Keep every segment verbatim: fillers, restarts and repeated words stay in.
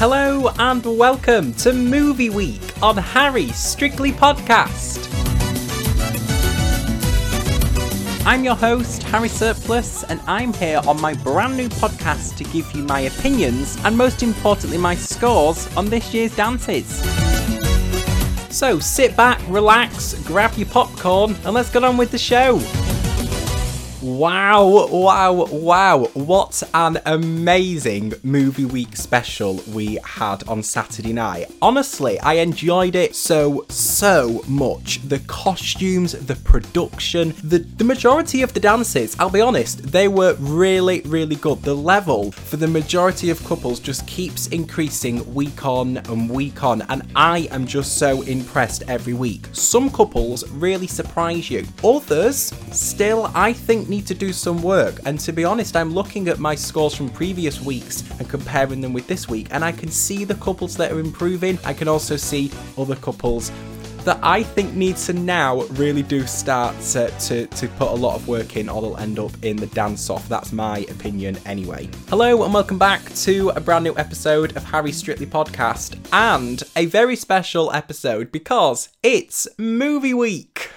Hello and welcome to Movie Week on Harry Strictly Podcast. I'm your host, Harry Surplus, and I'm here on my brand new podcast to give you my opinions and, most importantly, my scores on this year's dances. So sit back, relax, grab your popcorn, and let's get on with the show. Wow, wow, wow, what an amazing Movie Week special we had on Saturday night. Honestly, I enjoyed it so, so much. The costumes, the production, the, the majority of the dances, I'll be honest, they were really, really good. The level for the majority of couples just keeps increasing week on and week on, and I am just so impressed every week. Some couples really surprise you. Others, still, I think, need to do some work, and to be honest, I'm looking at my scores from previous weeks and comparing them with this week, and I can see the couples that are improving. I can also see other couples that I think need to now really do start to, to, to put a lot of work in, or they'll end up in the dance-off. That's my opinion anyway. Hello and welcome back to a brand new episode of Harry Strictly Podcast, and a very special episode because it's Movie Week.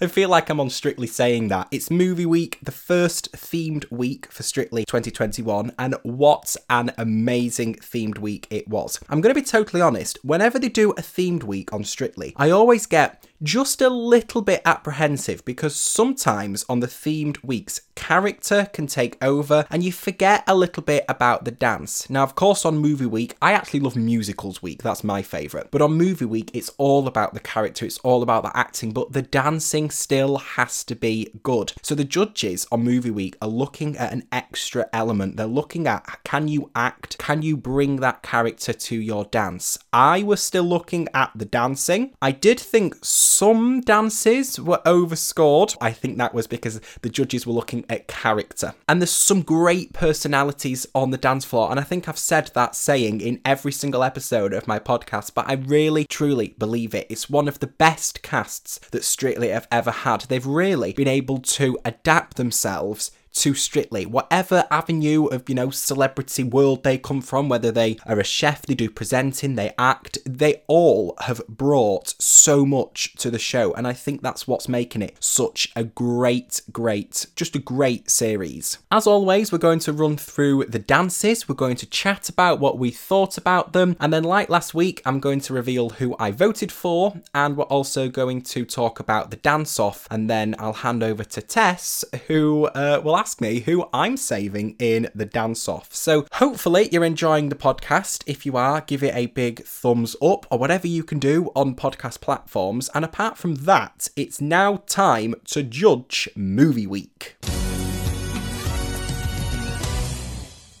I feel like I'm on Strictly saying that. It's Movie Week, the first themed week for Strictly twenty twenty-one, and what an amazing themed week it was. I'm going to be totally honest, whenever they do a themed week on Strictly, I always get just a little bit apprehensive because sometimes on the themed weeks, character can take over and you forget a little bit about the dance. Now, of course, on Movie Week, I actually love Musicals Week. That's my favourite. But on Movie Week, it's all about the character. It's all about the acting, but the dancing still has to be good. So the judges on Movie Week are looking at an extra element. They're looking at, can you act? Can you bring that character to your dance? I was still looking at the dancing. I did think so Some dances were overscored. I think that was because the judges were looking at character. And there's some great personalities on the dance floor. And I think I've said that saying in every single episode of my podcast, but I really, truly believe it. It's one of the best casts that Strictly have ever had. They've really been able to adapt themselves to Strictly, whatever avenue of, you know, celebrity world they come from, whether they are a chef, they do presenting, they act, they all have brought so much to the show, and I think that's what's making it such a great, great, just a great series. As always, we're going to run through the dances, we're going to chat about what we thought about them, and then like last week, I'm going to reveal who I voted for, and we're also going to talk about the dance-off, and then I'll hand over to Tess, who uh, will ask me who I'm saving in the dance-off. So hopefully you're enjoying the podcast. If you are, give it a big thumbs up or whatever you can do on podcast platforms. And apart from that, it's now time to judge Movie Week.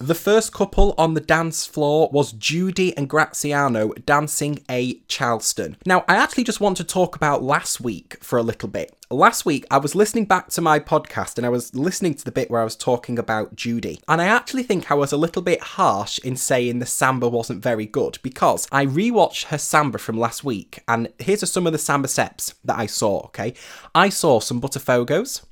The first couple on the dance floor was Judy and Graziano dancing a Charleston. Now, I actually just want to talk about last week for a little bit. Last week, I was listening back to my podcast and I was listening to the bit where I was talking about Judy. And I actually think I was a little bit harsh in saying the samba wasn't very good because I rewatched her samba from last week. And here's some of the samba steps that I saw, okay? I saw some butterfogos.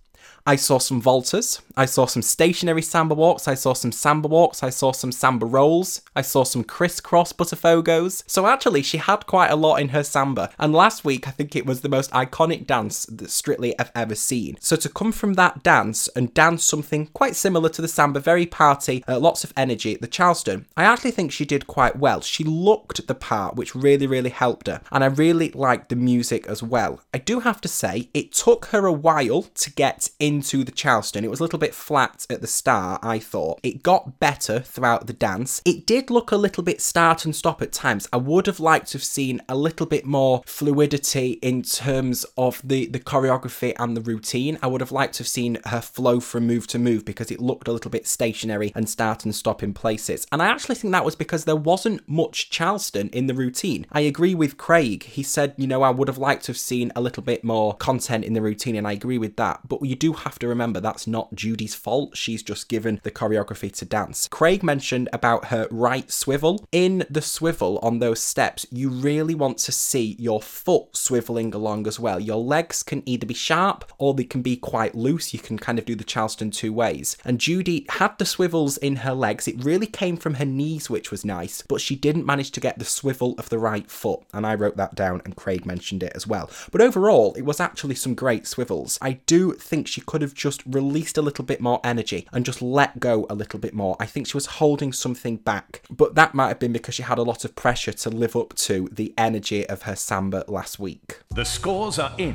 I saw some vaulters, I saw some stationary samba walks, I saw some samba walks, I saw some samba rolls, I saw some crisscross butterfogos. So actually, she had quite a lot in her samba. And last week, I think it was the most iconic dance that Strictly I've ever seen. So to come from that dance and dance something quite similar to the samba, very party, uh, lots of energy, the Charleston, I actually think she did quite well. She looked the part, which really, really helped her. And I really liked the music as well. I do have to say, it took her a while to get in into the Charleston. It was a little bit flat at the start, I thought. It got better throughout the dance. It did look a little bit start and stop at times. I would have liked to have seen a little bit more fluidity in terms of the, the choreography and the routine. I would have liked to have seen her flow from move to move because it looked a little bit stationary and start and stop in places. And I actually think that was because there wasn't much Charleston in the routine. I agree with Craig. He said, you know, I would have liked to have seen a little bit more content in the routine, and I agree with that. But you do have to remember that's not Judy's fault. She's just given the choreography to dance. Craig mentioned about her right swivel. In the swivel on those steps, you really want to see your foot swiveling along as well. Your legs can either be sharp or they can be quite loose. You can kind of do the Charleston two ways. And Judy had the swivels in her legs. It really came from her knees, which was nice, but she didn't manage to get the swivel of the right foot. And I wrote that down and Craig mentioned it as well. But overall, it was actually some great swivels. I do think she could have just released a little bit more energy and just let go a little bit more. I think she was holding something back, but that might have been because she had a lot of pressure to live up to the energy of her samba last week. The scores are in.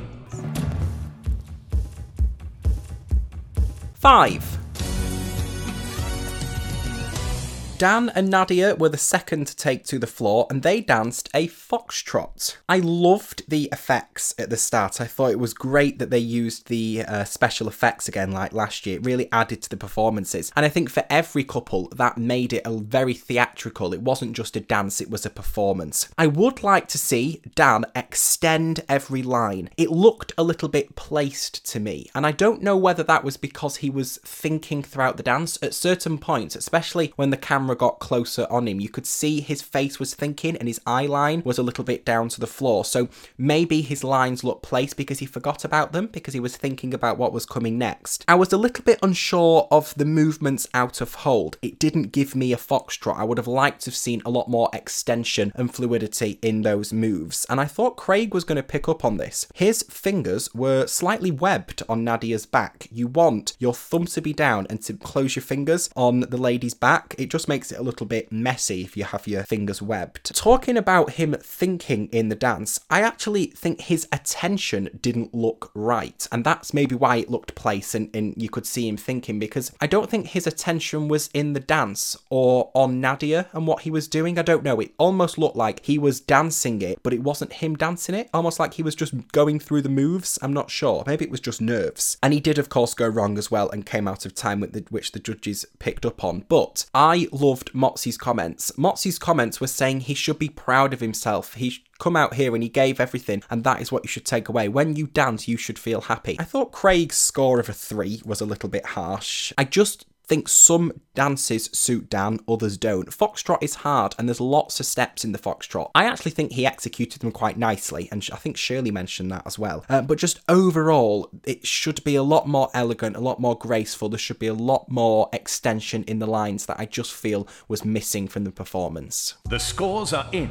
Five. Dan and Nadia were the second to take to the floor and they danced a foxtrot. I loved the effects at the start. I thought it was great that they used the uh, special effects again like last year. It really added to the performances. And I think for every couple, that made it a very theatrical. It wasn't just a dance, it was a performance. I would like to see Dan extend every line. It looked a little bit placed to me. And I don't know whether that was because he was thinking throughout the dance. At certain points, especially when the camera got closer on him, you could see his face was thinking and his eye line was a little bit down to the floor, so maybe his lines looked placed because he forgot about them, because he was thinking about what was coming next. I was a little bit unsure of the movements out of hold. It didn't give me a foxtrot. I would have liked to have seen a lot more extension and fluidity in those moves, and I thought Craig was going to pick up on this. His fingers were slightly webbed on Nadia's back. You want your thumb to be down and to close your fingers on the lady's back. It just makes makes it a little bit messy if you have your fingers webbed. Talking about him thinking in the dance, I actually think his attention didn't look right, and that's maybe why it looked placed and, and you could see him thinking, because I don't think his attention was in the dance or on Nadia and what he was doing. I don't know, it almost looked like he was dancing it, but it wasn't him dancing it, almost like he was just going through the moves. I'm not sure, maybe it was just nerves. And he did of course go wrong as well and came out of time, with the, which the judges picked up on. But I love Loved Motsi's comments. Motsi's comments were saying he should be proud of himself. He sh- come out here and he gave everything, and that is what you should take away. When you dance, you should feel happy. I thought Craig's score of a three was a little bit harsh. I just think some dances suit Dan, others don't. Foxtrot is hard and there's lots of steps in the foxtrot. I actually think he executed them quite nicely, and I think Shirley mentioned that as well. Um, but just overall, it should be a lot more elegant, a lot more graceful. There should be a lot more extension in the lines that I just feel was missing from the performance. The scores are in.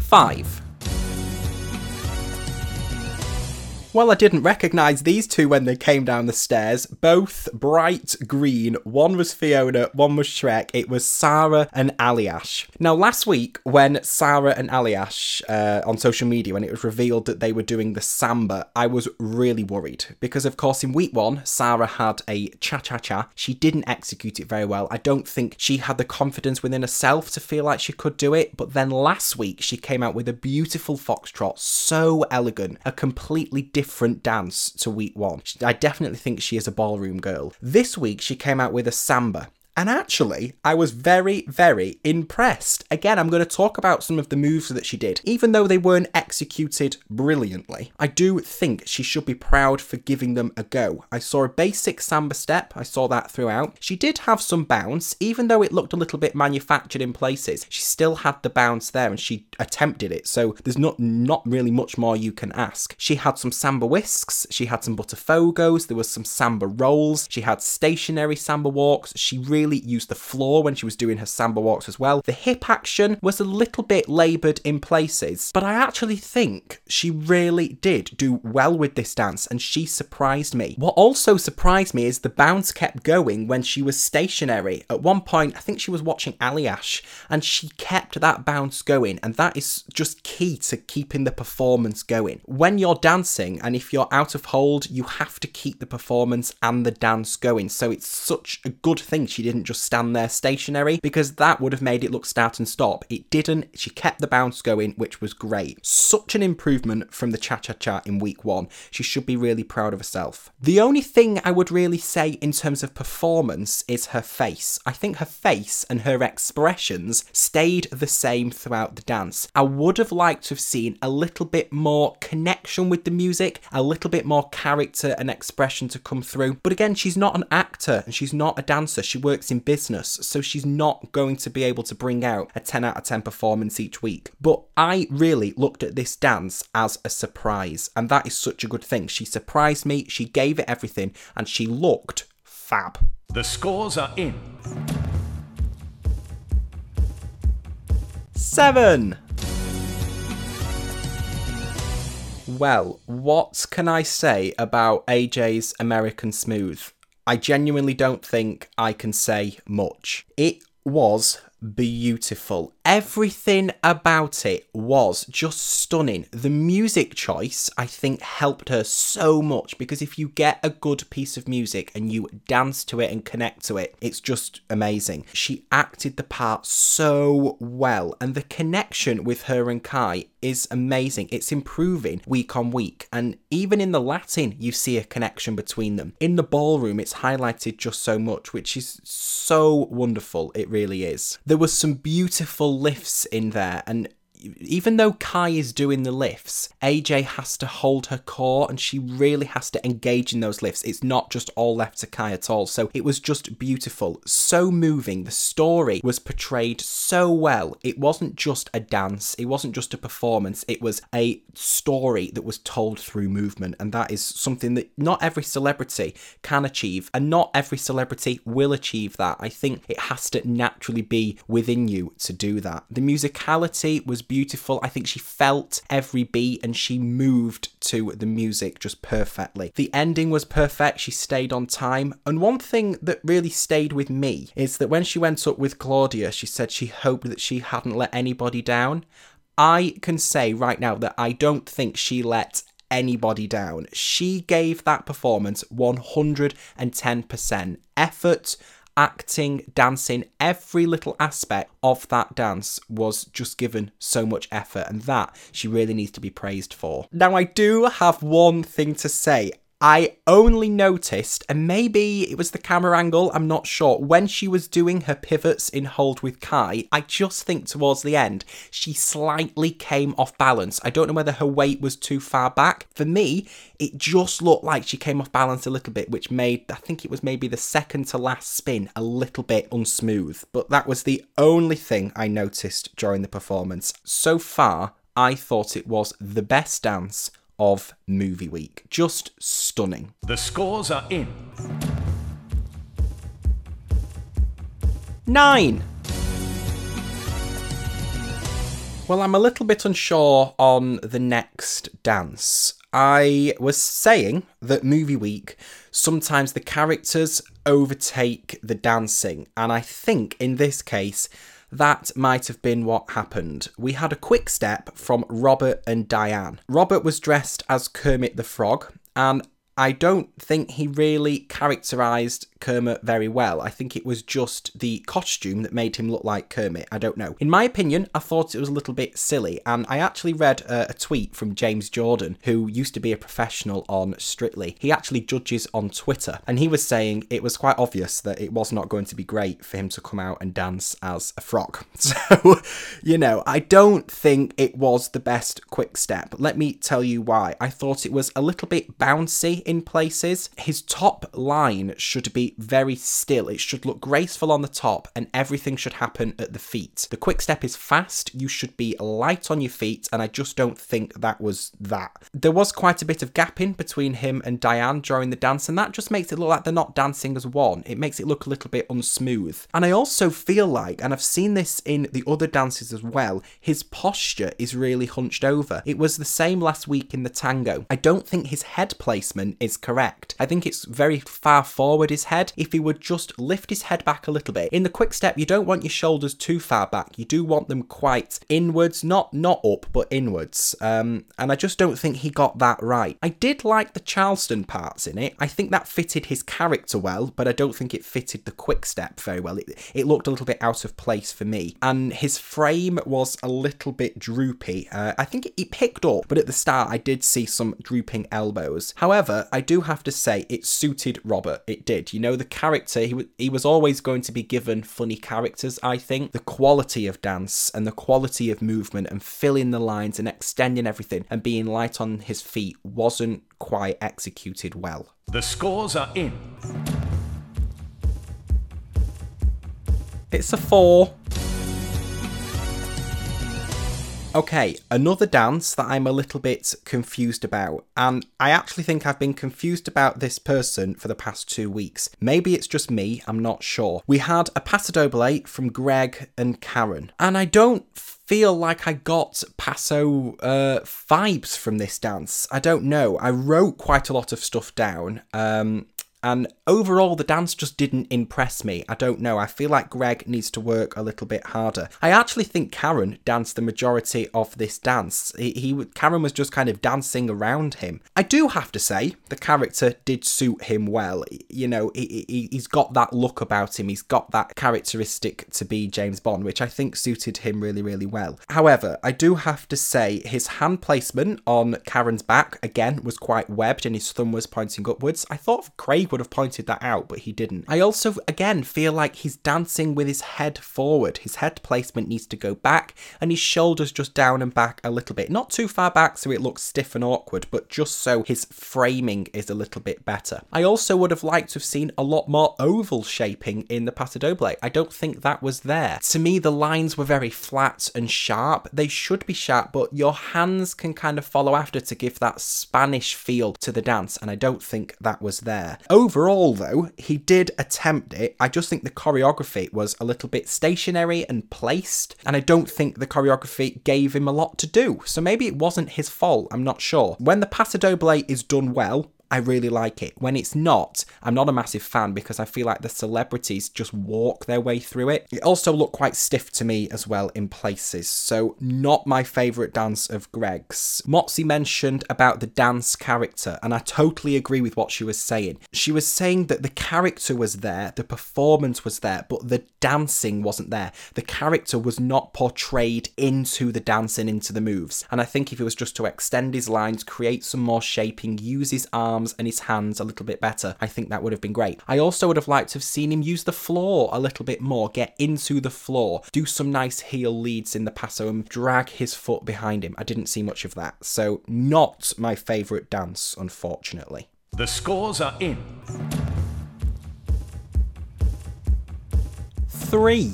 Five. Well, I didn't recognise these two when they came down the stairs. Both bright green. One was Fiona, one was Shrek. It was Sarah and Aljaž. Now, last week, when Sarah and Aljaž uh, on social media, when it was revealed that they were doing the samba, I was really worried. Because, of course, in week one, Sarah had a cha-cha-cha. She didn't execute it very well. I don't think she had the confidence within herself to feel like she could do it. But then last week, she came out with a beautiful foxtrot. So elegant. A completely different... different dance to week one. I definitely think she is a ballroom girl. This week she came out with a samba. And actually, I was very, very impressed. Again, I'm going to talk about some of the moves that she did. Even though they weren't executed brilliantly, I do think she should be proud for giving them a go. I saw a basic samba step. I saw that throughout. She did have some bounce, even though it looked a little bit manufactured in places. She still had the bounce there and she attempted it. So there's not, not really much more you can ask. She had some samba whisks. She had some butterfogos. There was some samba rolls. She had stationary samba walks. She really used the floor when she was doing her samba walks as well. The hip action was a little bit laboured in places, but I actually think she really did do well with this dance and she surprised me. What also surprised me is the bounce kept going when she was stationary. At one point, I think she was watching Aljaž and she kept that bounce going, and that is just key to keeping the performance going. When you're dancing and if you're out of hold, you have to keep the performance and the dance going, so it's such a good thing she did didn't just stand there stationary, because that would have made it look start and stop. It didn't. She kept the bounce going, which was great. Such an improvement from the cha-cha-cha in week one. She should be really proud of herself. The only thing I would really say in terms of performance is her face. I think her face and her expressions stayed the same throughout the dance. I would have liked to have seen a little bit more connection with the music, a little bit more character and expression to come through. But again, she's not an actor and she's not a dancer. She works in business, so she's not going to be able to bring out a ten out of ten performance each week. But I really looked at this dance as a surprise, and that is such a good thing. She surprised me, she gave it everything, and she looked fab. The scores are in. Seven. Well, what can I say about A J's American Smooth? I genuinely don't think I can say much. It was beautiful. Everything about it was just stunning. The music choice, I think, helped her so much, because if you get a good piece of music and you dance to it and connect to it, it's just amazing. She acted the part so well, and the connection with her and Kai is amazing. It's improving week on week, and even in the Latin, you see a connection between them. In the ballroom, it's highlighted just so much, which is so wonderful. It really is. There was some beautiful lifts in there, and even though Kai is doing the lifts, A J has to hold her core and she really has to engage in those lifts. It's not just all left to Kai at all. So it was just beautiful. So moving. The story was portrayed so well. It wasn't just a dance. It wasn't just a performance. It was a story that was told through movement. And that is something that not every celebrity can achieve. And not every celebrity will achieve that. I think it has to naturally be within you to do that. The musicality was beautiful. Beautiful. I think she felt every beat and she moved to the music just perfectly. The ending was perfect. She stayed on time. And one thing that really stayed with me is that when she went up with Claudia, she said she hoped that she hadn't let anybody down. I can say right now that I don't think she let anybody down. She gave that performance one hundred ten percent effort. Acting, dancing, every little aspect of that dance was just given so much effort, and that she really needs to be praised for. Now, I do have one thing to say. I only noticed, and maybe it was the camera angle, I'm not sure, when she was doing her pivots in Hold with Kai, I just think towards the end, she slightly came off balance. I don't know whether her weight was too far back. For me, it just looked like she came off balance a little bit, which made, I think it was maybe the second to last spin, a little bit unsmooth. But that was the only thing I noticed during the performance. So far, I thought it was the best dance of movie week. Just stunning. The scores are in. Nine. Well, I'm a little bit unsure on the next dance. I was saying that movie week, sometimes the characters overtake the dancing, and I think in this case, that might have been what happened. We had a quick step from Robert and Diane. Robert was dressed as Kermit the Frog, and I don't think he really characterised Kermit very well. I think it was just the costume that made him look like Kermit. I don't know. In my opinion, I thought it was a little bit silly, and I actually read a, a tweet from James Jordan, who used to be a professional on Strictly. He actually judges on Twitter, and he was saying it was quite obvious that it was not going to be great for him to come out and dance as a frog. So, you know, I don't think it was the best quick step. Let me tell you why. I thought it was a little bit bouncy in places. His top line should be very still. It should look graceful on the top, and everything should happen at the feet. The quick step is fast. You should be light on your feet, and I just don't think that was that. There was quite a bit of gapping between him and Diane during the dance, and that just makes it look like they're not dancing as one. It makes it look a little bit unsmooth. And I also feel like, and I've seen this in the other dances as well, his posture is really hunched over. It was the same last week in the tango. I don't think his head placement is correct. I think it's very far forward, his head, head if he would just lift his head back a little bit. In the quick step, you don't want your shoulders too far back. You do want them quite inwards, not not up, but inwards. Um, and I just don't think he got that right. I did like the Charleston parts in it. I think that fitted his character well, but I don't think it fitted the quick step very well. It, it looked a little bit out of place for me. And his frame was a little bit droopy. Uh, I think it, it picked up, but at the start I did see some drooping elbows. However, I do have to say it suited Robert. It did. You know, the character, he was, he was always going to be given funny characters, I think. The quality of dance and the quality of movement and filling the lines and extending everything and being light on his feet wasn't quite executed well. The scores are in. It's a four. Okay, another dance that I'm a little bit confused about, and I actually think I've been confused about this person for the past two weeks. Maybe it's just me, I'm not sure. We had a paso doble from Greg and Karen, and I don't feel like I got paso uh, vibes from this dance. I don't know. I wrote quite a lot of stuff down, um... and overall, the dance just didn't impress me. I don't know. I feel like Greg needs to work a little bit harder. I actually think Karen danced the majority of this dance. He, he Karen was just kind of dancing around him. I do have to say, the character did suit him well. You know, he, he, he's got that look about him. He's got that characteristic to be James Bond, which I think suited him really, really well. However, I do have to say his hand placement on Karen's back, again, was quite webbed and his thumb was pointing upwards. I thought Craig would have pointed that out, but he didn't. I also, again, feel like he's dancing with his head forward. His head placement needs to go back and his shoulders just down and back a little bit. Not too far back so it looks stiff and awkward, but just so his framing is a little bit better. I also would have liked to have seen a lot more oval shaping in the paso doble. I don't think that was there. To me, the lines were very flat and sharp. They should be sharp, but your hands can kind of follow after to give that Spanish feel to the dance, and I don't think that was there. Overall, though, he did attempt it. I just think the choreography was a little bit stationary and placed, and I don't think the choreography gave him a lot to do. So maybe it wasn't his fault, I'm not sure. When the paso doble is done well, I really like it. When it's not, I'm not a massive fan because I feel like the celebrities just walk their way through it. It also looked quite stiff to me as well in places, so not my favourite dance of Greg's. Motsi mentioned about the dance character, and I totally agree with what she was saying. She was saying that the character was there, the performance was there, but the dancing wasn't there. The character was not portrayed into the dance and into the moves, and I think if it was just to extend his lines, create some more shaping, use his arms and his hands a little bit better, I think that would have been great. I also would have liked to have seen him use the floor a little bit more, get into the floor, do some nice heel leads in the paso and drag his foot behind him. I didn't see much of that, so not my favourite dance, unfortunately. The scores are in. Three.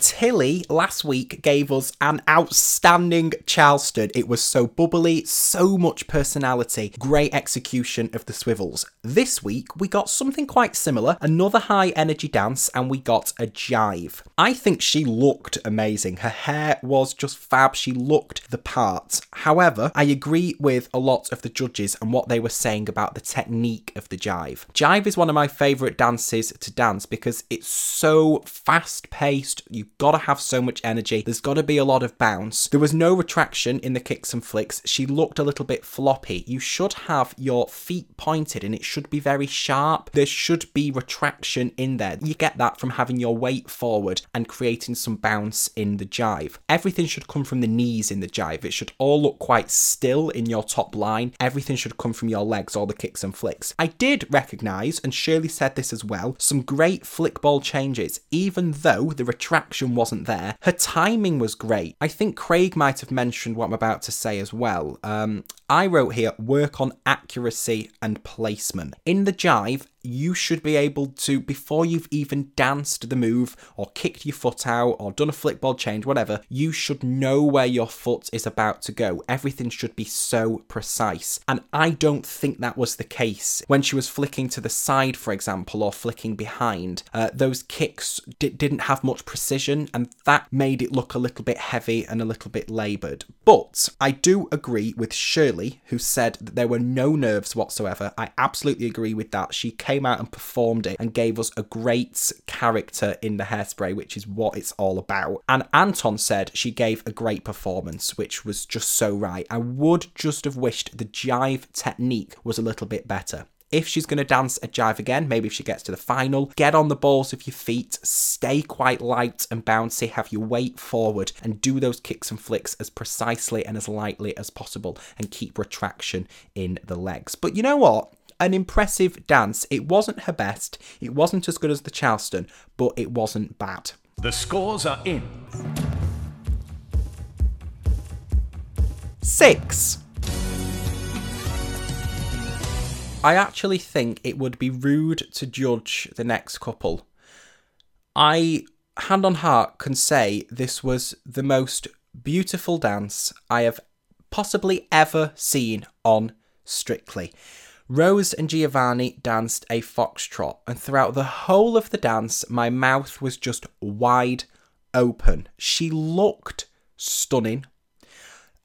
Tilly last week gave us an outstanding Charleston. It was so bubbly, so much personality, great execution of the swivels. This week, we got something quite similar, another high energy dance, and we got a jive. I think she looked amazing. Her hair was just fab. She looked the part. However, I agree with a lot of the judges and what they were saying about the technique of the jive. Jive is one of my favourite dances to dance because it's so fast-paced. You gotta have so much energy. There's gotta be a lot of bounce. There was no retraction in the kicks and flicks. She looked a little bit floppy. You should have your feet pointed and it should be very sharp. There should be retraction in there. You get that from having your weight forward and creating some bounce in the jive. Everything should come from the knees in the jive. It should all look quite still in your top line. Everything should come from your legs, all the kicks and flicks. I did recognise, and Shirley said this as well, some great flick ball changes, even though the retraction wasn't there. Her timing was great. I think Craig might have mentioned what I'm about to say as well. Um, I wrote here, work on accuracy and placement. In the jive, you should be able to, before you've even danced the move or kicked your foot out or done a flick ball change, whatever, you should know where your foot is about to go. Everything should be so precise. And I don't think that was the case. When she was flicking to the side, for example, or flicking behind, uh, those kicks di- didn't have much precision, and that made it look a little bit heavy and a little bit laboured. But I do agree with Shirley Shirley, who said that there were no nerves whatsoever. I absolutely agree with that. She came out and performed it and gave us a great character in the Hairspray, which is what it's all about. And Anton said she gave a great performance, which was just so right. I would just have wished the jive technique was a little bit better. If she's going to dance a jive again, maybe if she gets to the final, get on the balls of your feet, stay quite light and bouncy, have your weight forward, and do those kicks and flicks as precisely and as lightly as possible, and keep retraction in the legs. But you know what? An impressive dance. It wasn't her best, it wasn't as good as the Charleston, but it wasn't bad. The scores are in. Six. I actually think it would be rude to judge the next couple. I, hand on heart, can say this was the most beautiful dance I have possibly ever seen on Strictly. Rose and Giovanni danced a foxtrot, and throughout the whole of the dance, my mouth was just wide open. She looked stunning.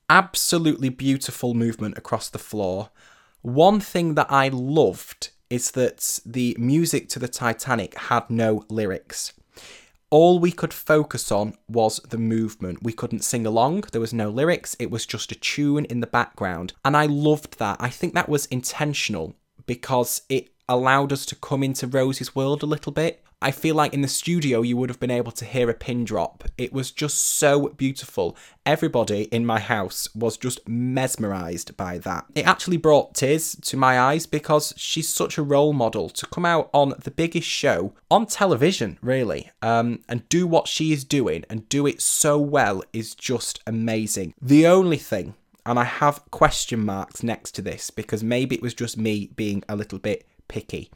Absolutely beautiful movement across the floor. One thing that I loved is that the music to the Titanic had no lyrics. All we could focus on was the movement. We couldn't sing along. There was no lyrics. It was just a tune in the background. And I loved that. I think that was intentional because it allowed us to come into Rose's world a little bit. I feel like in the studio, you would have been able to hear a pin drop. It was just so beautiful. Everybody in my house was just mesmerised by that. It actually brought tears to my eyes because she's such a role model to come out on the biggest show on television, really, um, and do what she is doing and do it so well is just amazing. The only thing, and I have question marks next to this because maybe it was just me being a little bit picky,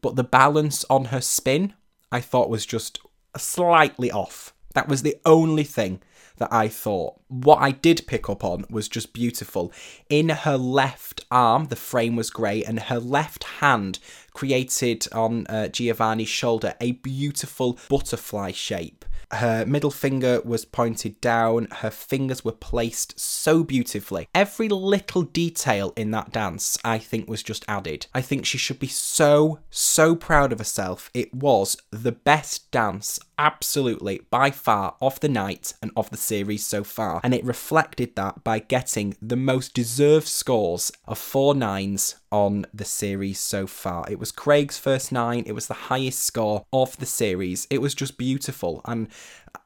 but the balance on her spin I thought was just slightly off. That was the only thing that I thought. What I did pick up on was just beautiful. In her left arm, the frame was great, and her left hand created on uh, Giovanni's shoulder a beautiful butterfly shape. Her middle finger was pointed down. Her fingers were placed so beautifully. Every little detail in that dance, I think, was just added. I think she should be so, so proud of herself. It was the best dance, absolutely, by far, of the night and of the series so far. And it reflected that by getting the most deserved scores of four nines on the series so far. It was Craig's first nine. It was the highest score of the series. It was just beautiful. And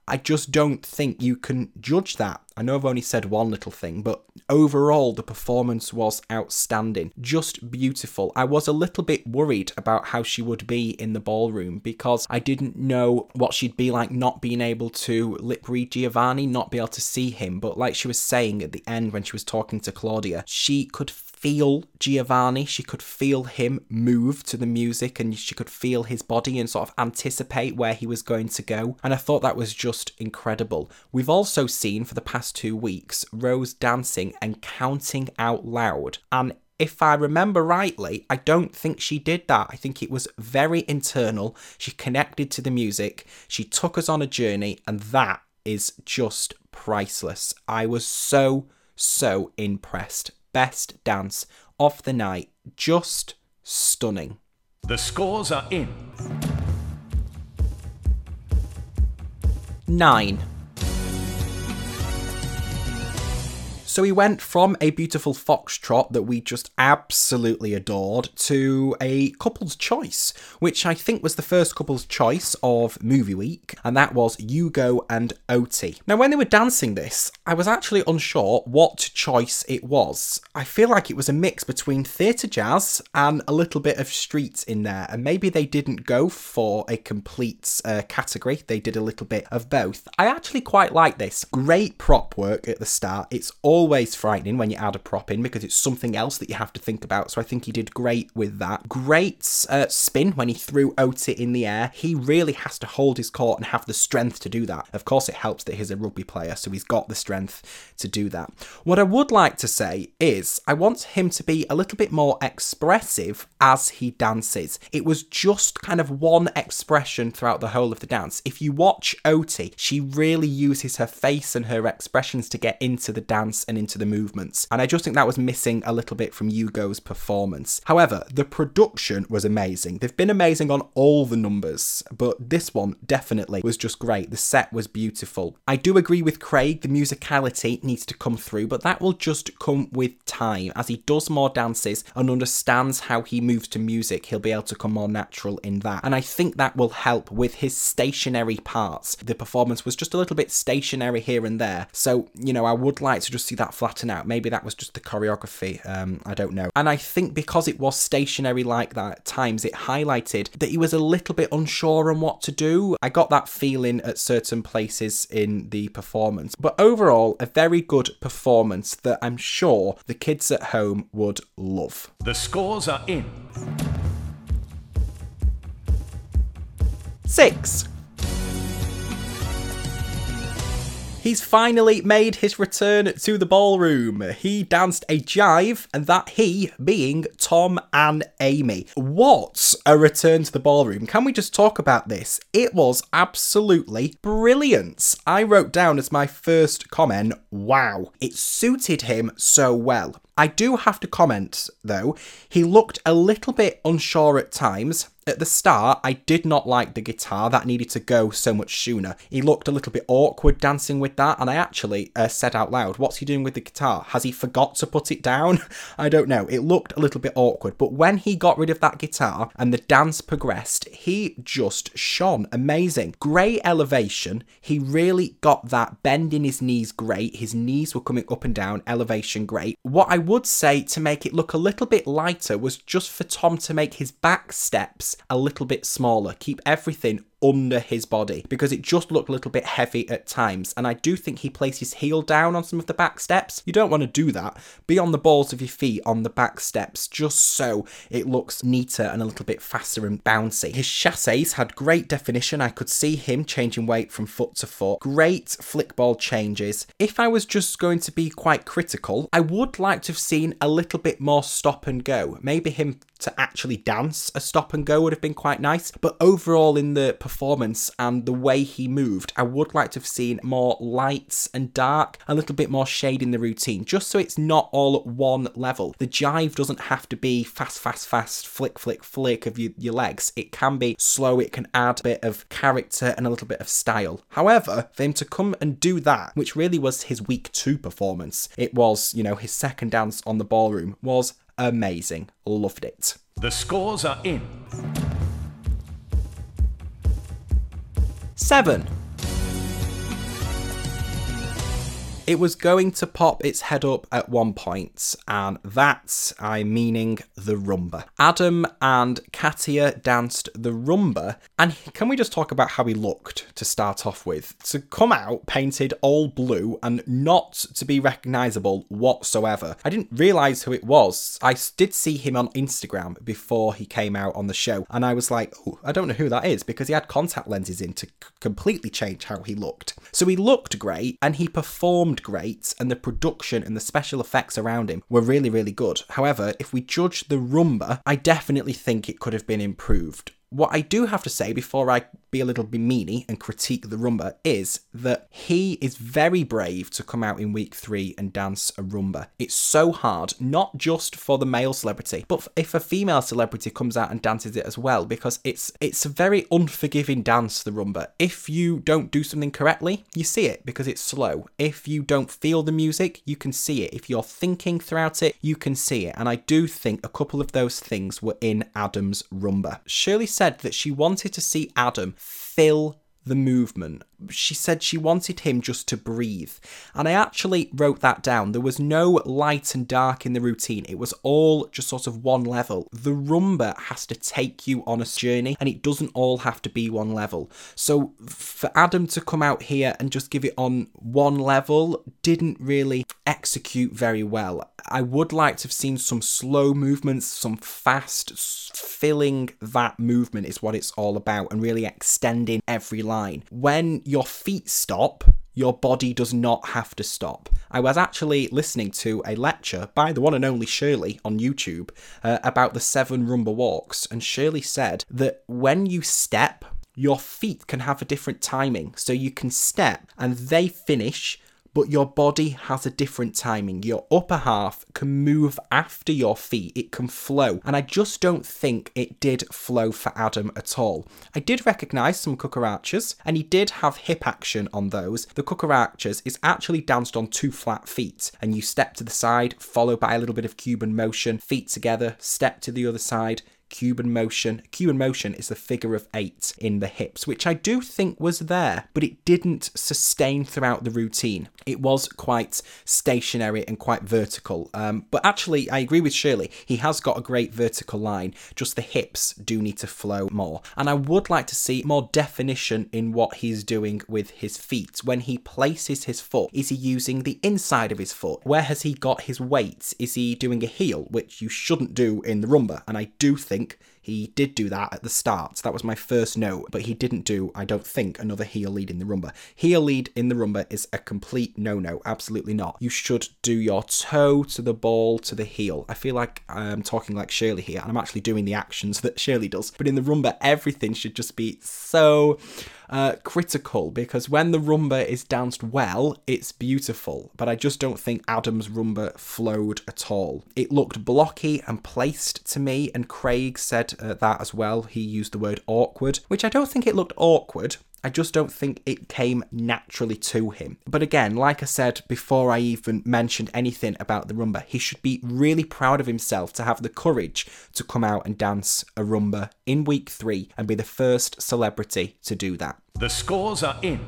I just don't think you can judge that. I know I've only said one little thing, but overall the performance was outstanding. Just beautiful. I was a little bit worried about how she would be in the ballroom because I didn't know what she'd be like not being able to lip read Giovanni, not be able to see him. But like she was saying at the end when she was talking to Claudia, she could feel Giovanni, she could feel him move to the music and she could feel his body and sort of anticipate where he was going to go. And I thought that was just incredible. We've also seen for the past two weeks, Rose dancing and counting out loud. And if I remember rightly, I don't think she did that. I think it was very internal. She connected to the music. She took us on a journey and that is just priceless. I was so, so impressed. Best dance of the night. Just stunning. The scores are in. Nine. So we went from a beautiful foxtrot that we just absolutely adored to a couple's choice, which I think was the first couple's choice of movie week, and that was Hugo and Oti. Now, when they were dancing this, I was actually unsure what choice it was. I feel like it was a mix between theatre jazz and a little bit of street in there, and maybe they didn't go for a complete uh, category. They did a little bit of both. I actually quite like this. Great prop work at the start. It's all always frightening when you add a prop in because it's something else that you have to think about. So I think he did great with that. Great uh, spin when he threw Oti in the air. He really has to hold his court and have the strength to do that. Of course, it helps that he's a rugby player, so he's got the strength to do that. What I would like to say is I want him to be a little bit more expressive as he dances. It was just kind of one expression throughout the whole of the dance. If you watch Oti, she really uses her face and her expressions to get into the dance and and into the movements. And I just think that was missing a little bit from Hugo's performance. However, the production was amazing. They've been amazing on all the numbers, but this one definitely was just great. The set was beautiful. I do agree with Craig, the musicality needs to come through, but that will just come with time. As he does more dances and understands how he moves to music, he'll be able to come more natural in that. And I think that will help with his stationary parts. The performance was just a little bit stationary here and there. So, you know, I would like to just see that flatten out. Maybe that was just the choreography. Um, I don't know. And I think because it was stationary like that at times, it highlighted that he was a little bit unsure on what to do. I got that feeling at certain places in the performance. But overall, a very good performance that I'm sure the kids at home would love. The scores are in. Six. He's finally made his return to the ballroom. He danced a jive, and that he being Tom and Amy. What a return to the ballroom. Can we just talk about this? It was absolutely brilliant. I wrote down as my first comment, wow. It suited him so well. I do have to comment, though, he looked a little bit unsure at times. At the start, I did not like the guitar. That needed to go so much sooner. He looked a little bit awkward dancing with that, and I actually uh, said out loud, what's he doing with the guitar? Has he forgot to put it down? I don't know. It looked a little bit awkward, but when he got rid of that guitar and the dance progressed, he just shone. Amazing. Great elevation. He really got that. Bending his knees, great. His knees were coming up and down. Elevation, great. What I would say to make it look a little bit lighter was just for Tom to make his back steps a little bit smaller, keep everything under his body, because it just looked a little bit heavy at times. And I do think he placed his heel down on some of the back steps. You don't want to do that. Be on the balls of your feet on the back steps, just so it looks neater and a little bit faster and bouncy. His chassés had great definition. I could see him changing weight from foot to foot. Great flick ball changes. If I was just going to be quite critical, I would like to have seen a little bit more stop and go. Maybe him to actually dance a stop and go would have been quite nice, but overall in the performance and the way he moved, I would like to have seen more lights and dark, a little bit more shade in the routine, just so it's not all at one level. The jive doesn't have to be fast, fast, fast, flick, flick, flick of your, your legs. It can be slow, it can add a bit of character and a little bit of style. However, for him to come and do that, which really was his week two performance, it was, you know, his second dance on the ballroom, was amazing. Loved it. The scores are in. Seven. It was going to pop its head up at one point, and that's, I'm meaning, the rumba. Adam and Katia danced the rumba, and can we just talk about how he looked to start off with? To come out painted all blue and not to be recognisable whatsoever. I didn't realise who it was. I did see him on Instagram before he came out on the show, and I was like, oh, I don't know who that is, because he had contact lenses in to c- completely change how he looked. So he looked great, and he performed great, and the production and the special effects around him were really, really good. However, if we judge the rumba, I definitely think it could have been improved. What I do have to say before I be a little bit meany and critique the rumba is that he is very brave to come out in week three and dance a rumba. It's so hard, not just for the male celebrity, but if a female celebrity comes out and dances it as well, because it's it's a very unforgiving dance, the rumba. If you don't do something correctly, you see it because it's slow. If you don't feel the music, you can see it. If you're thinking throughout it, you can see it. And I do think a couple of those things were in Adam's rumba. Shirley said that she wanted to see Adam fill the movement. She said she wanted him just to breathe. And I actually wrote that down. There was no light and dark in the routine. It was all just sort of one level. The rumba has to take you on a journey, and it doesn't all have to be one level. So for Adam to come out here and just give it on one level didn't really execute very well. I would like to have seen some slow movements, some fast, filling that movement is what it's all about, and really extending every line. When your feet stop, your body does not have to stop. I was actually listening to a lecture by the one and only Shirley on YouTube uh, about the seven rumba walks, and Shirley said that when you step, your feet can have a different timing. So you can step and they finish, but your body has a different timing. Your upper half can move after your feet. It can flow. And I just don't think it did flow for Adam at all. I did recognise some cucarachas, and he did have hip action on those. The cucarachas is actually danced on two flat feet, and you step to the side, followed by a little bit of Cuban motion, feet together, step to the other side, Cuban motion. Cuban motion is the figure of eight in the hips, which I do think was there, but it didn't sustain throughout the routine. It was quite stationary and quite vertical. Um, but actually, I agree with Shirley. He has got a great vertical line. Just the hips do need to flow more. And I would like to see more definition in what he's doing with his feet. When he places his foot, is he using the inside of his foot? Where has he got his weight? Is he doing a heel, which you shouldn't do in the rumba? And I do think think he did do that at the start. That was my first note, but he didn't do, I don't think, another heel lead in the rumba. Heel lead in the rumba is a complete no-no. Absolutely not. You should do your toe to the ball to the heel. I feel like I'm talking like Shirley here, and I'm actually doing the actions that Shirley does. But in the rumba, everything should just be so uh, critical, because when the rumba is danced well, it's beautiful. But I just don't think Adam's rumba flowed at all. It looked blocky and placed to me, and Craig said Uh, that as well. He used the word awkward, which I don't think it looked awkward. I just don't think it came naturally to him. But again, like I said before I even mentioned anything about the rumba, he should be really proud of himself to have the courage to come out and dance a rumba in week three and be the first celebrity to do that. The scores are in.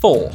Four.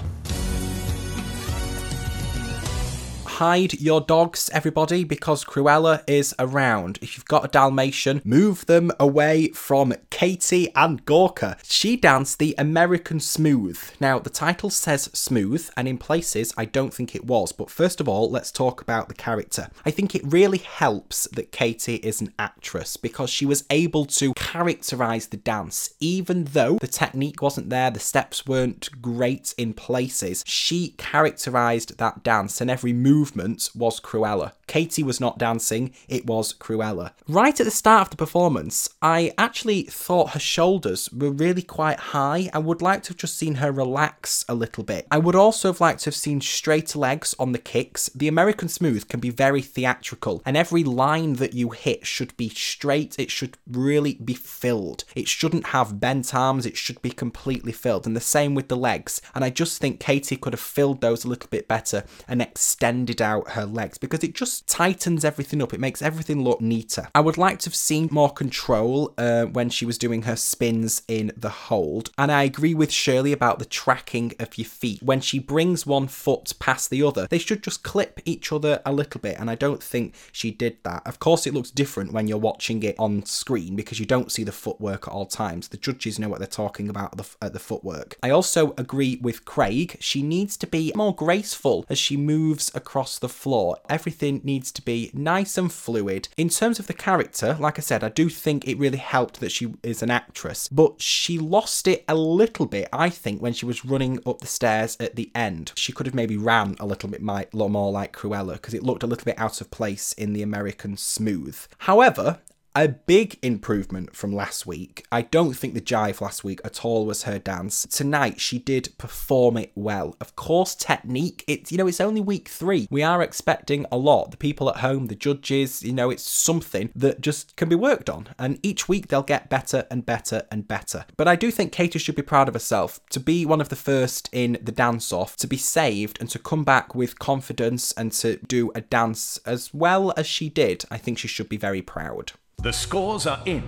Hide your dogs, everybody, because Cruella is around. If you've got a Dalmatian, move them away from Katie and Gorka. She danced the American Smooth. Now, the title says smooth, and in places, I don't think it was. But first of all, let's talk about the character. I think it really helps that Katie is an actress, because she was able to characterize the dance. Even though the technique wasn't there, the steps weren't great in places, she characterized that dance, and every move was Cruella. Katie was not dancing, it was Cruella. Right at the start of the performance, I actually thought her shoulders were really quite high. I would like to have just seen her relax a little bit. I would also have liked to have seen straighter legs on the kicks. The American Smooth can be very theatrical, and every line that you hit should be straight. It should really be filled. It shouldn't have bent arms. It should be completely filled. And the same with the legs. And I just think Katie could have filled those a little bit better and extended out her legs, because it just tightens everything up. It makes everything look neater. I would like to have seen more control uh, when she was doing her spins in the hold. And I agree with Shirley about the tracking of your feet. When she brings one foot past the other, they should just clip each other a little bit. And I don't think she did that. Of course, it looks different when you're watching it on screen, because you don't see the footwork at all times. The judges know what they're talking about at the, at the footwork. I also agree with Craig. She needs to be more graceful as she moves across Across the floor. Everything needs to be nice and fluid. In terms of the character, like I said, I do think it really helped that she is an actress, but she lost it a little bit, I think, when she was running up the stairs at the end. She could have maybe ran a little bit more like Cruella, because it looked a little bit out of place in the American Smooth. However, a big improvement from last week. I don't think the jive last week at all was her dance. Tonight, she did perform it well. Of course, technique, it's, you know, it's only week three. We are expecting a lot. The people at home, the judges, you know, it's something that just can be worked on. And each week, they'll get better and better and better. But I do think Katie should be proud of herself to be one of the first in the dance-off, to be saved and to come back with confidence and to do a dance as well as she did. I think she should be very proud. The scores are in.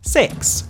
Six.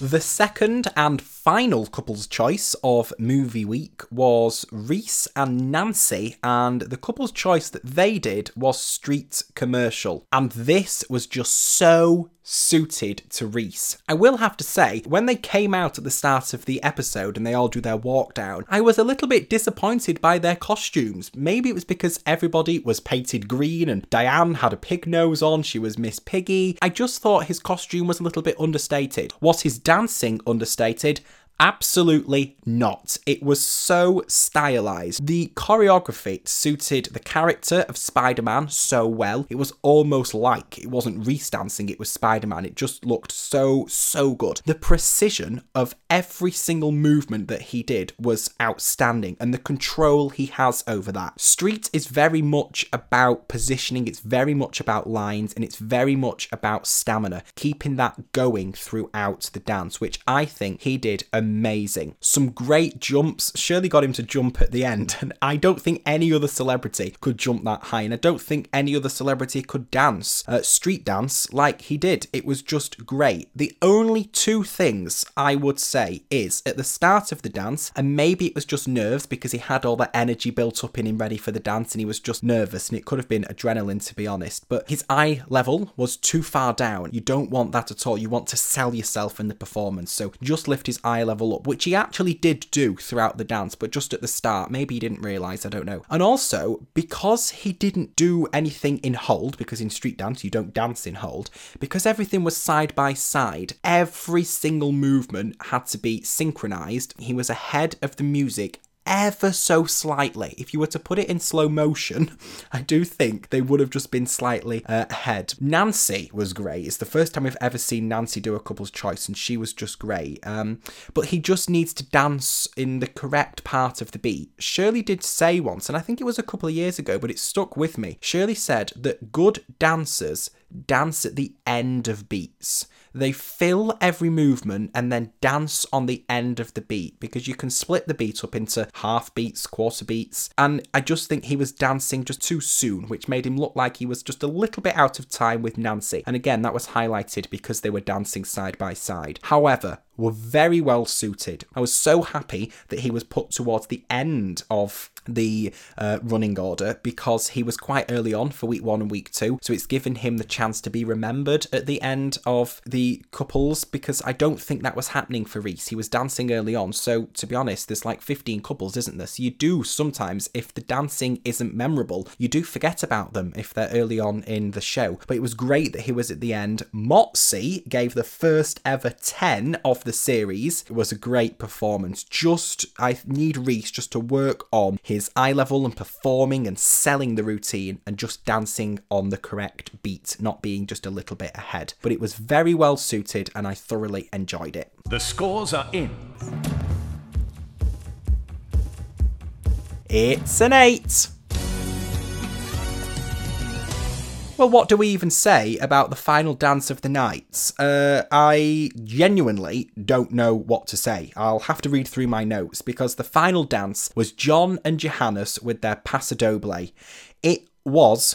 The second and final couple's choice of movie week was Reese and Nancy, and the couple's choice that they did was Street Commercial. And this was just so suited to Reese. I will have to say, when they came out at the start of the episode and they all do their walk down, I was a little bit disappointed by their costumes. Maybe it was because everybody was painted green and Diane had a pig nose on, she was Miss Piggy. I just thought his costume was a little bit understated. Was his dancing understated? Absolutely not. It was so stylized. The choreography suited the character of Spider-Man so well. It was almost like it wasn't Reese dancing, it was Spider-Man. It just looked so, so good. The precision of every single movement that he did was outstanding, and the control he has over that. Street is very much about positioning, it's very much about lines, and it's very much about stamina, keeping that going throughout the dance, which I think he did amazing. Amazing. Some great jumps. Shirley got him to jump at the end, and I don't think any other celebrity could jump that high, and I don't think any other celebrity could dance, uh, street dance, like he did. It was just great. The only two things I would say is, at the start of the dance, and maybe it was just nerves because he had all that energy built up in him ready for the dance, and he was just nervous, and it could have been adrenaline, to be honest, but his eye level was too far down. You don't want that at all. You want to sell yourself in the performance, so just lift his eye level up, which he actually did do throughout the dance, but just at the start, maybe he didn't realise, I don't know. And also, because he didn't do anything in hold, because in street dance you don't dance in hold, because everything was side by side, every single movement had to be synchronised. He was ahead of the music ever so slightly. If you were to put it in slow motion, I do think they would have just been slightly uh, ahead. Nancy was great. It's the first time we've ever seen Nancy do a couple's choice, and she was just great. Um, but he just needs to dance in the correct part of the beat. Shirley did say once, and I think it was a couple of years ago, but it stuck with me. Shirley said that good dancers dance at the end of beats. They fill every movement and then dance on the end of the beat, because you can split the beat up into half beats, quarter beats, and I just think he was dancing just too soon, which made him look like he was just a little bit out of time with Nancy. And again, that was highlighted because they were dancing side by side. However, were very well suited. I was so happy that he was put towards the end of the uh, running order, because he was quite early on for week one and week two, so it's given him the chance to be remembered at the end of the couples, because I don't think that was happening for Reese. He was dancing early on, so to be honest, there's like fifteen couples, isn't there? So you do sometimes, if the dancing isn't memorable, you do forget about them if they're early on in the show, but it was great that he was at the end. Motsi gave the first ever ten of the the series. It was a great performance. Just, I need Reese just to work on his eye level and performing and selling the routine and just dancing on the correct beat, not being just a little bit ahead. But it was very well suited and I thoroughly enjoyed it. The scores are in. It's an eight. Well, what do we even say about the final dance of the night? Uh, I genuinely don't know what to say. I'll have to read through my notes, because the final dance was John and Johannes with their Paso Doble. It was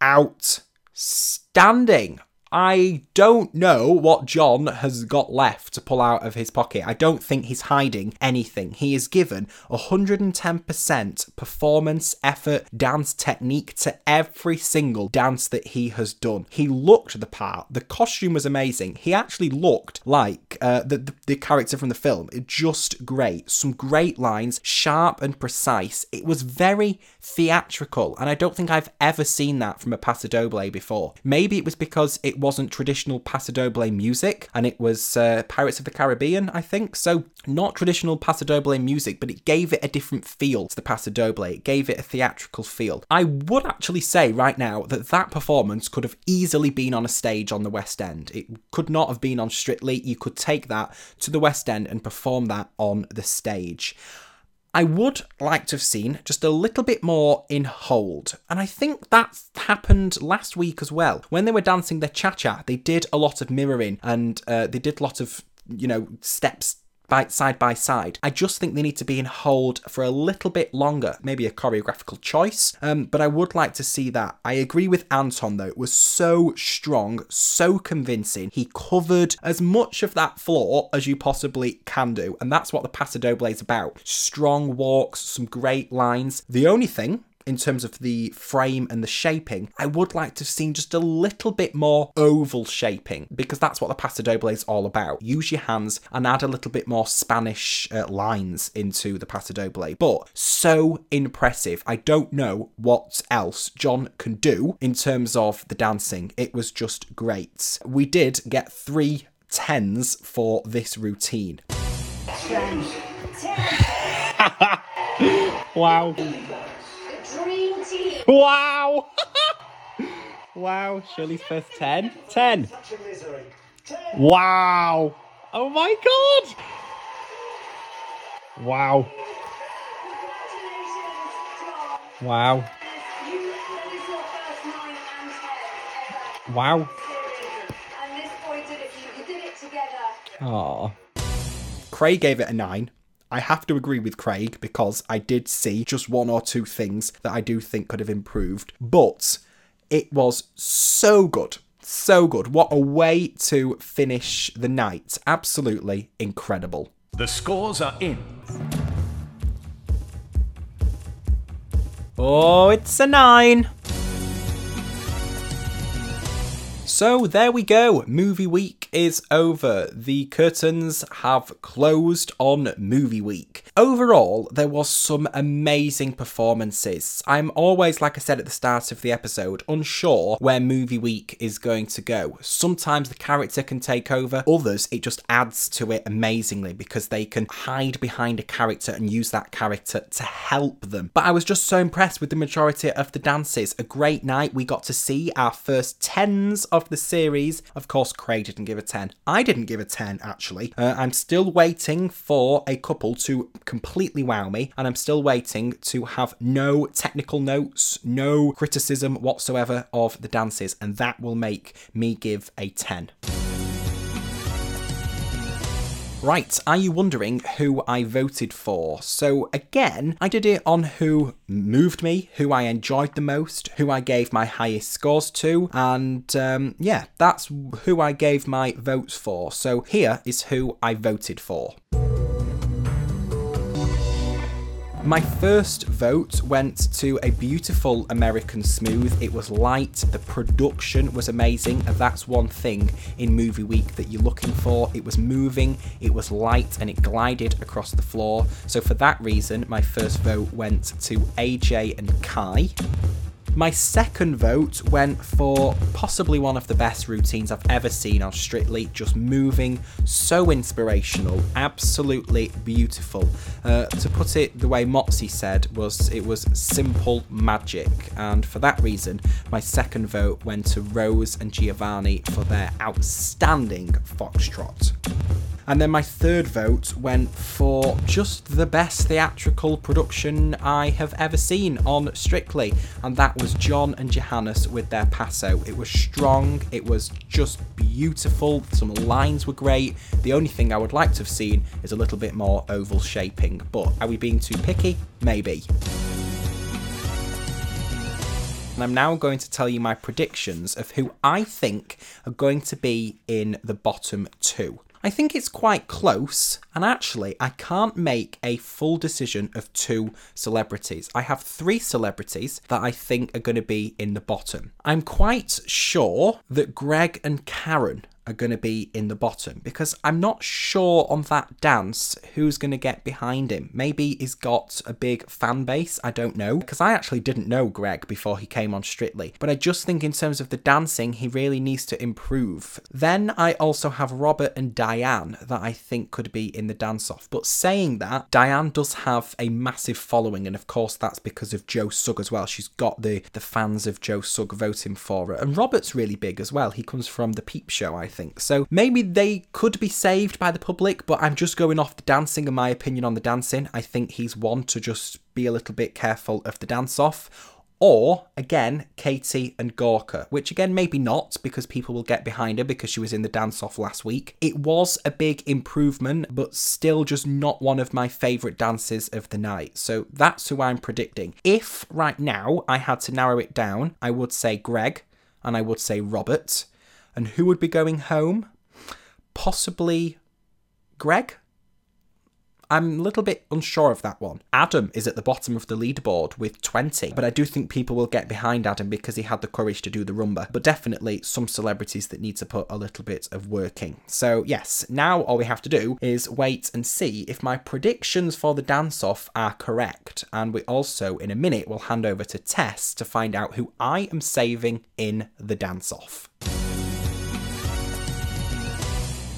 outstanding. I don't know what John has got left to pull out of his pocket. I don't think he's hiding anything. He is given one hundred ten percent performance, effort, dance technique to every single dance that he has done. He looked the part. The costume was amazing. He actually looked like uh, the, the, the character from the film. It just great. Some great lines, sharp and precise. It was very theatrical, and I don't think I've ever seen that from a Paso Doble before. Maybe it was because it wasn't traditional Paso Doble music, and it was uh, Pirates of the Caribbean, I think. So not traditional Paso Doble music, but it gave it a different feel to the Paso Doble. It gave it a theatrical feel. I would actually say right now that that performance could have easily been on a stage on the West End. It could not have been on Strictly. You could take that to the West End and perform that on the stage. I would like to have seen just a little bit more in hold. And I think that happened last week as well. When they were dancing the cha-cha, they did a lot of mirroring and uh, they did a lot of, you know, steps by, side by side. I just think they need to be in hold for a little bit longer. Maybe a choreographical choice, um, but I would like to see that. I agree with Anton, though. It was so strong, so convincing. He covered as much of that floor as you possibly can do, and that's what the Paso Doble is about. Strong walks, some great lines. The only thing, in terms of the frame and the shaping, I would like to have seen just a little bit more oval shaping, because that's what the Paso Doble is all about. Use your hands and add a little bit more Spanish uh, lines into the Paso Doble. But so impressive. I don't know what else John can do in terms of the dancing. It was just great. We did get three tens for this routine. Wow. Wow. Wow. Shirley's first ten. Ten. Wow. Oh my God. Wow. Wow. Wow. And this boy did it. You did it together. Aww. Craig gave it a nine. I have to agree with Craig because I did see just one or two things that I do think could have improved. But it was so good. So good. What a way to finish the night. Absolutely incredible. The scores are in. Oh, it's a nine. So there we go, movie week is over. The curtains have closed on movie week. Overall, there was some amazing performances. I'm always, like I said at the start of the episode, unsure where movie week is going to go. Sometimes the character can take over, others it just adds to it amazingly because they can hide behind a character and use that character to help them. But I was just so impressed with the majority of the dances. A great night, we got to see our first tens of the series. Of course, Craig didn't give a ten. I didn't give a ten, actually. Uh, I'm still waiting for a couple to completely wow me, and I'm still waiting to have no technical notes, no criticism whatsoever of the dances, and that will make me give a ten. Right, are you wondering who I voted for? So again, I did it on who moved me, who I enjoyed the most, who I gave my highest scores to, and um, yeah, that's who I gave my votes for. So here is who I voted for. My first vote went to a beautiful American Smooth. It was light, the production was amazing, and that's one thing in Movie Week that you're looking for. It was moving, it was light, and it glided across the floor. So for that reason, my first vote went to A J and Kai. My second vote went for possibly one of the best routines I've ever seen on Strictly, just moving, so inspirational, absolutely beautiful. Uh, to put it the way Motsi said, was it was simple magic, and for that reason, my second vote went to Rose and Giovanni for their outstanding foxtrot. And then my third vote went for just the best theatrical production I have ever seen on Strictly, and that was John and Johannes with their Paso. It was strong, it was just beautiful, some lines were great. The only thing I would like to have seen is a little bit more oval shaping, but are we being too picky? Maybe. And I'm now going to tell you my predictions of who I think are going to be in the bottom two. I think it's quite close, and actually I can't make a full decision of two celebrities. I have three celebrities that I think are going to be in the bottom. I'm quite sure that Greg and Karen are going to be in the bottom because I'm not sure on that dance who's going to get behind him. Maybe he's got a big fan base, I don't know, because I actually didn't know Greg before he came on Strictly, but I just think in terms of the dancing he really needs to improve. Then I also have Robert and Diane that I think could be in the dance-off, but saying that, Diane does have a massive following, and of course that's because of Joe Sugg as well. She's got the, the fans of Joe Sugg voting for her, and Robert's really big as well. He comes from The Peep Show, I think. think. So maybe they could be saved by the public, but I'm just going off the dancing and my opinion on the dancing. I think he's one to just be a little bit careful of the dance-off. Or, again, Katie and Gorka, which again, maybe not, because people will get behind her because she was in the dance-off last week. It was a big improvement, but still just not one of my favourite dances of the night. So that's who I'm predicting. If right now I had to narrow it down, I would say Greg and I would say Robert. And who would be going home? Possibly Greg? I'm a little bit unsure of that one. Adam is at the bottom of the leaderboard with twenty, but I do think people will get behind Adam because he had the courage to do the rumba, but definitely some celebrities that need to put a little bit of work in. So yes, now all we have to do is wait and see if my predictions for the dance-off are correct, and we also, in a minute, will hand over to Tess to find out who I am saving in the dance-off.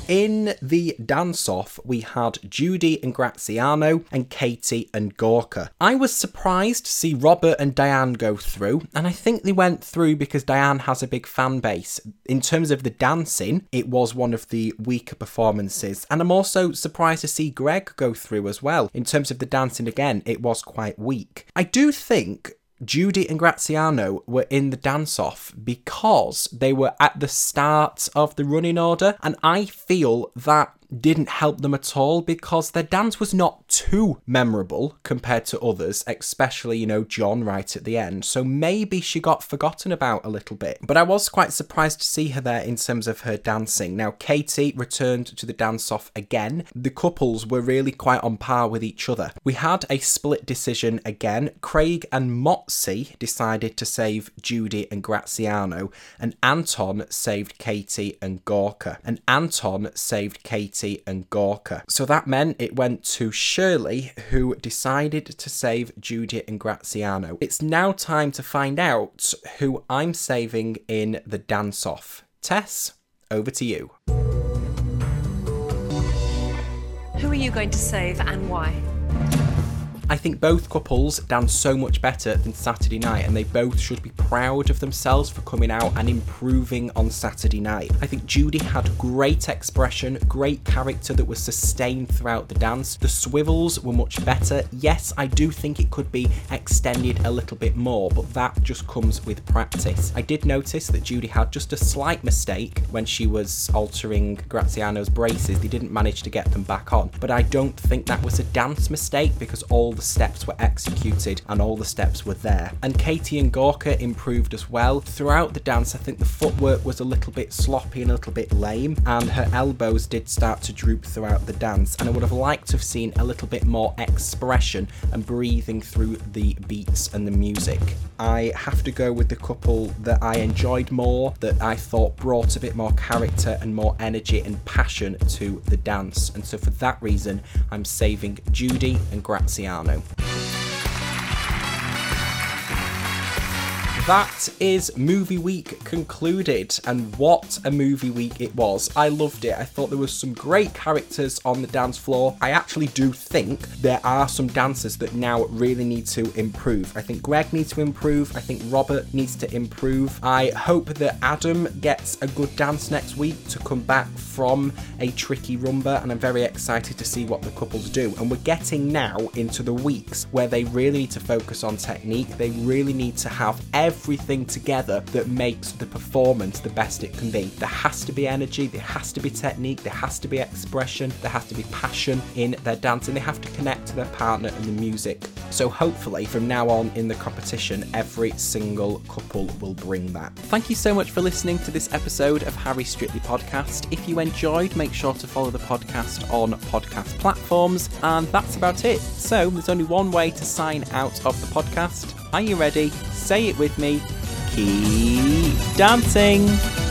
In the dance-off, we had Judy and Graziano and Katie and Gorka. I was surprised to see Robert and Diane go through, and I think they went through because Diane has a big fan base. In terms of the dancing, it was one of the weaker performances, and I'm also surprised to see Greg go through as well. In terms of the dancing, again, it was quite weak. I do think Judy and Graziano were in the dance-off because they were at the start of the running order, and I feel that didn't help them at all because their dance was not too memorable compared to others, especially, you know, John right at the end. So maybe she got forgotten about a little bit. But I was quite surprised to see her there in terms of her dancing. Now, Katie returned to the dance-off again. The couples were really quite on par with each other. We had a split decision again. Craig and Motsi decided to save Judy and Graziano, and Anton saved Katie and Gorka. And Anton saved Katie and Gorka. So that meant it went to Shirley, who decided to save Judy and Graziano. It's now time to find out who I'm saving in the dance-off. Tess, over to you. Who are you going to save and why? I think both couples danced so much better than Saturday night, and they both should be proud of themselves for coming out and improving on Saturday night. I think Judy had great expression, great character that was sustained throughout the dance. The swivels were much better. Yes, I do think it could be extended a little bit more, but that just comes with practice. I did notice that Judy had just a slight mistake when she was altering Graziano's braces. They didn't manage to get them back on, but I don't think that was a dance mistake because all the steps were executed and all the steps were there. And Katie and Gorka improved as well. Throughout the dance, I think the footwork was a little bit sloppy and a little bit lame, and her elbows did start to droop throughout the dance, and I would have liked to have seen a little bit more expression and breathing through the beats and the music. I have to go with the couple that I enjoyed more, that I thought brought a bit more character and more energy and passion to the dance, and so for that reason I'm saving Judy and Graziano. That is movie week concluded, and what a movie week it was. I loved it. I thought there was some great characters on the dance floor. I actually do think there are some dancers that now really need to improve. I think Greg needs to improve. I think Robert needs to improve. I hope that Adam gets a good dance next week to come back from a tricky rumba, and I'm very excited to see what the couples do. And we're getting now into the weeks where they really need to focus on technique. They really need to have every everything together that makes the performance the best it can be. There has to be energy, there has to be technique, there has to be expression, there has to be passion in their dance, and they have to connect to their partner and the music. So hopefully from now on in the competition, every single couple will bring that. Thank you so much for listening to this episode of Harry Strictly Podcast. If you enjoyed, make sure to follow the podcast on podcast platforms, and that's about it. So there's only one way to sign out of the podcast. Are you ready? Say it with me. Keep dancing!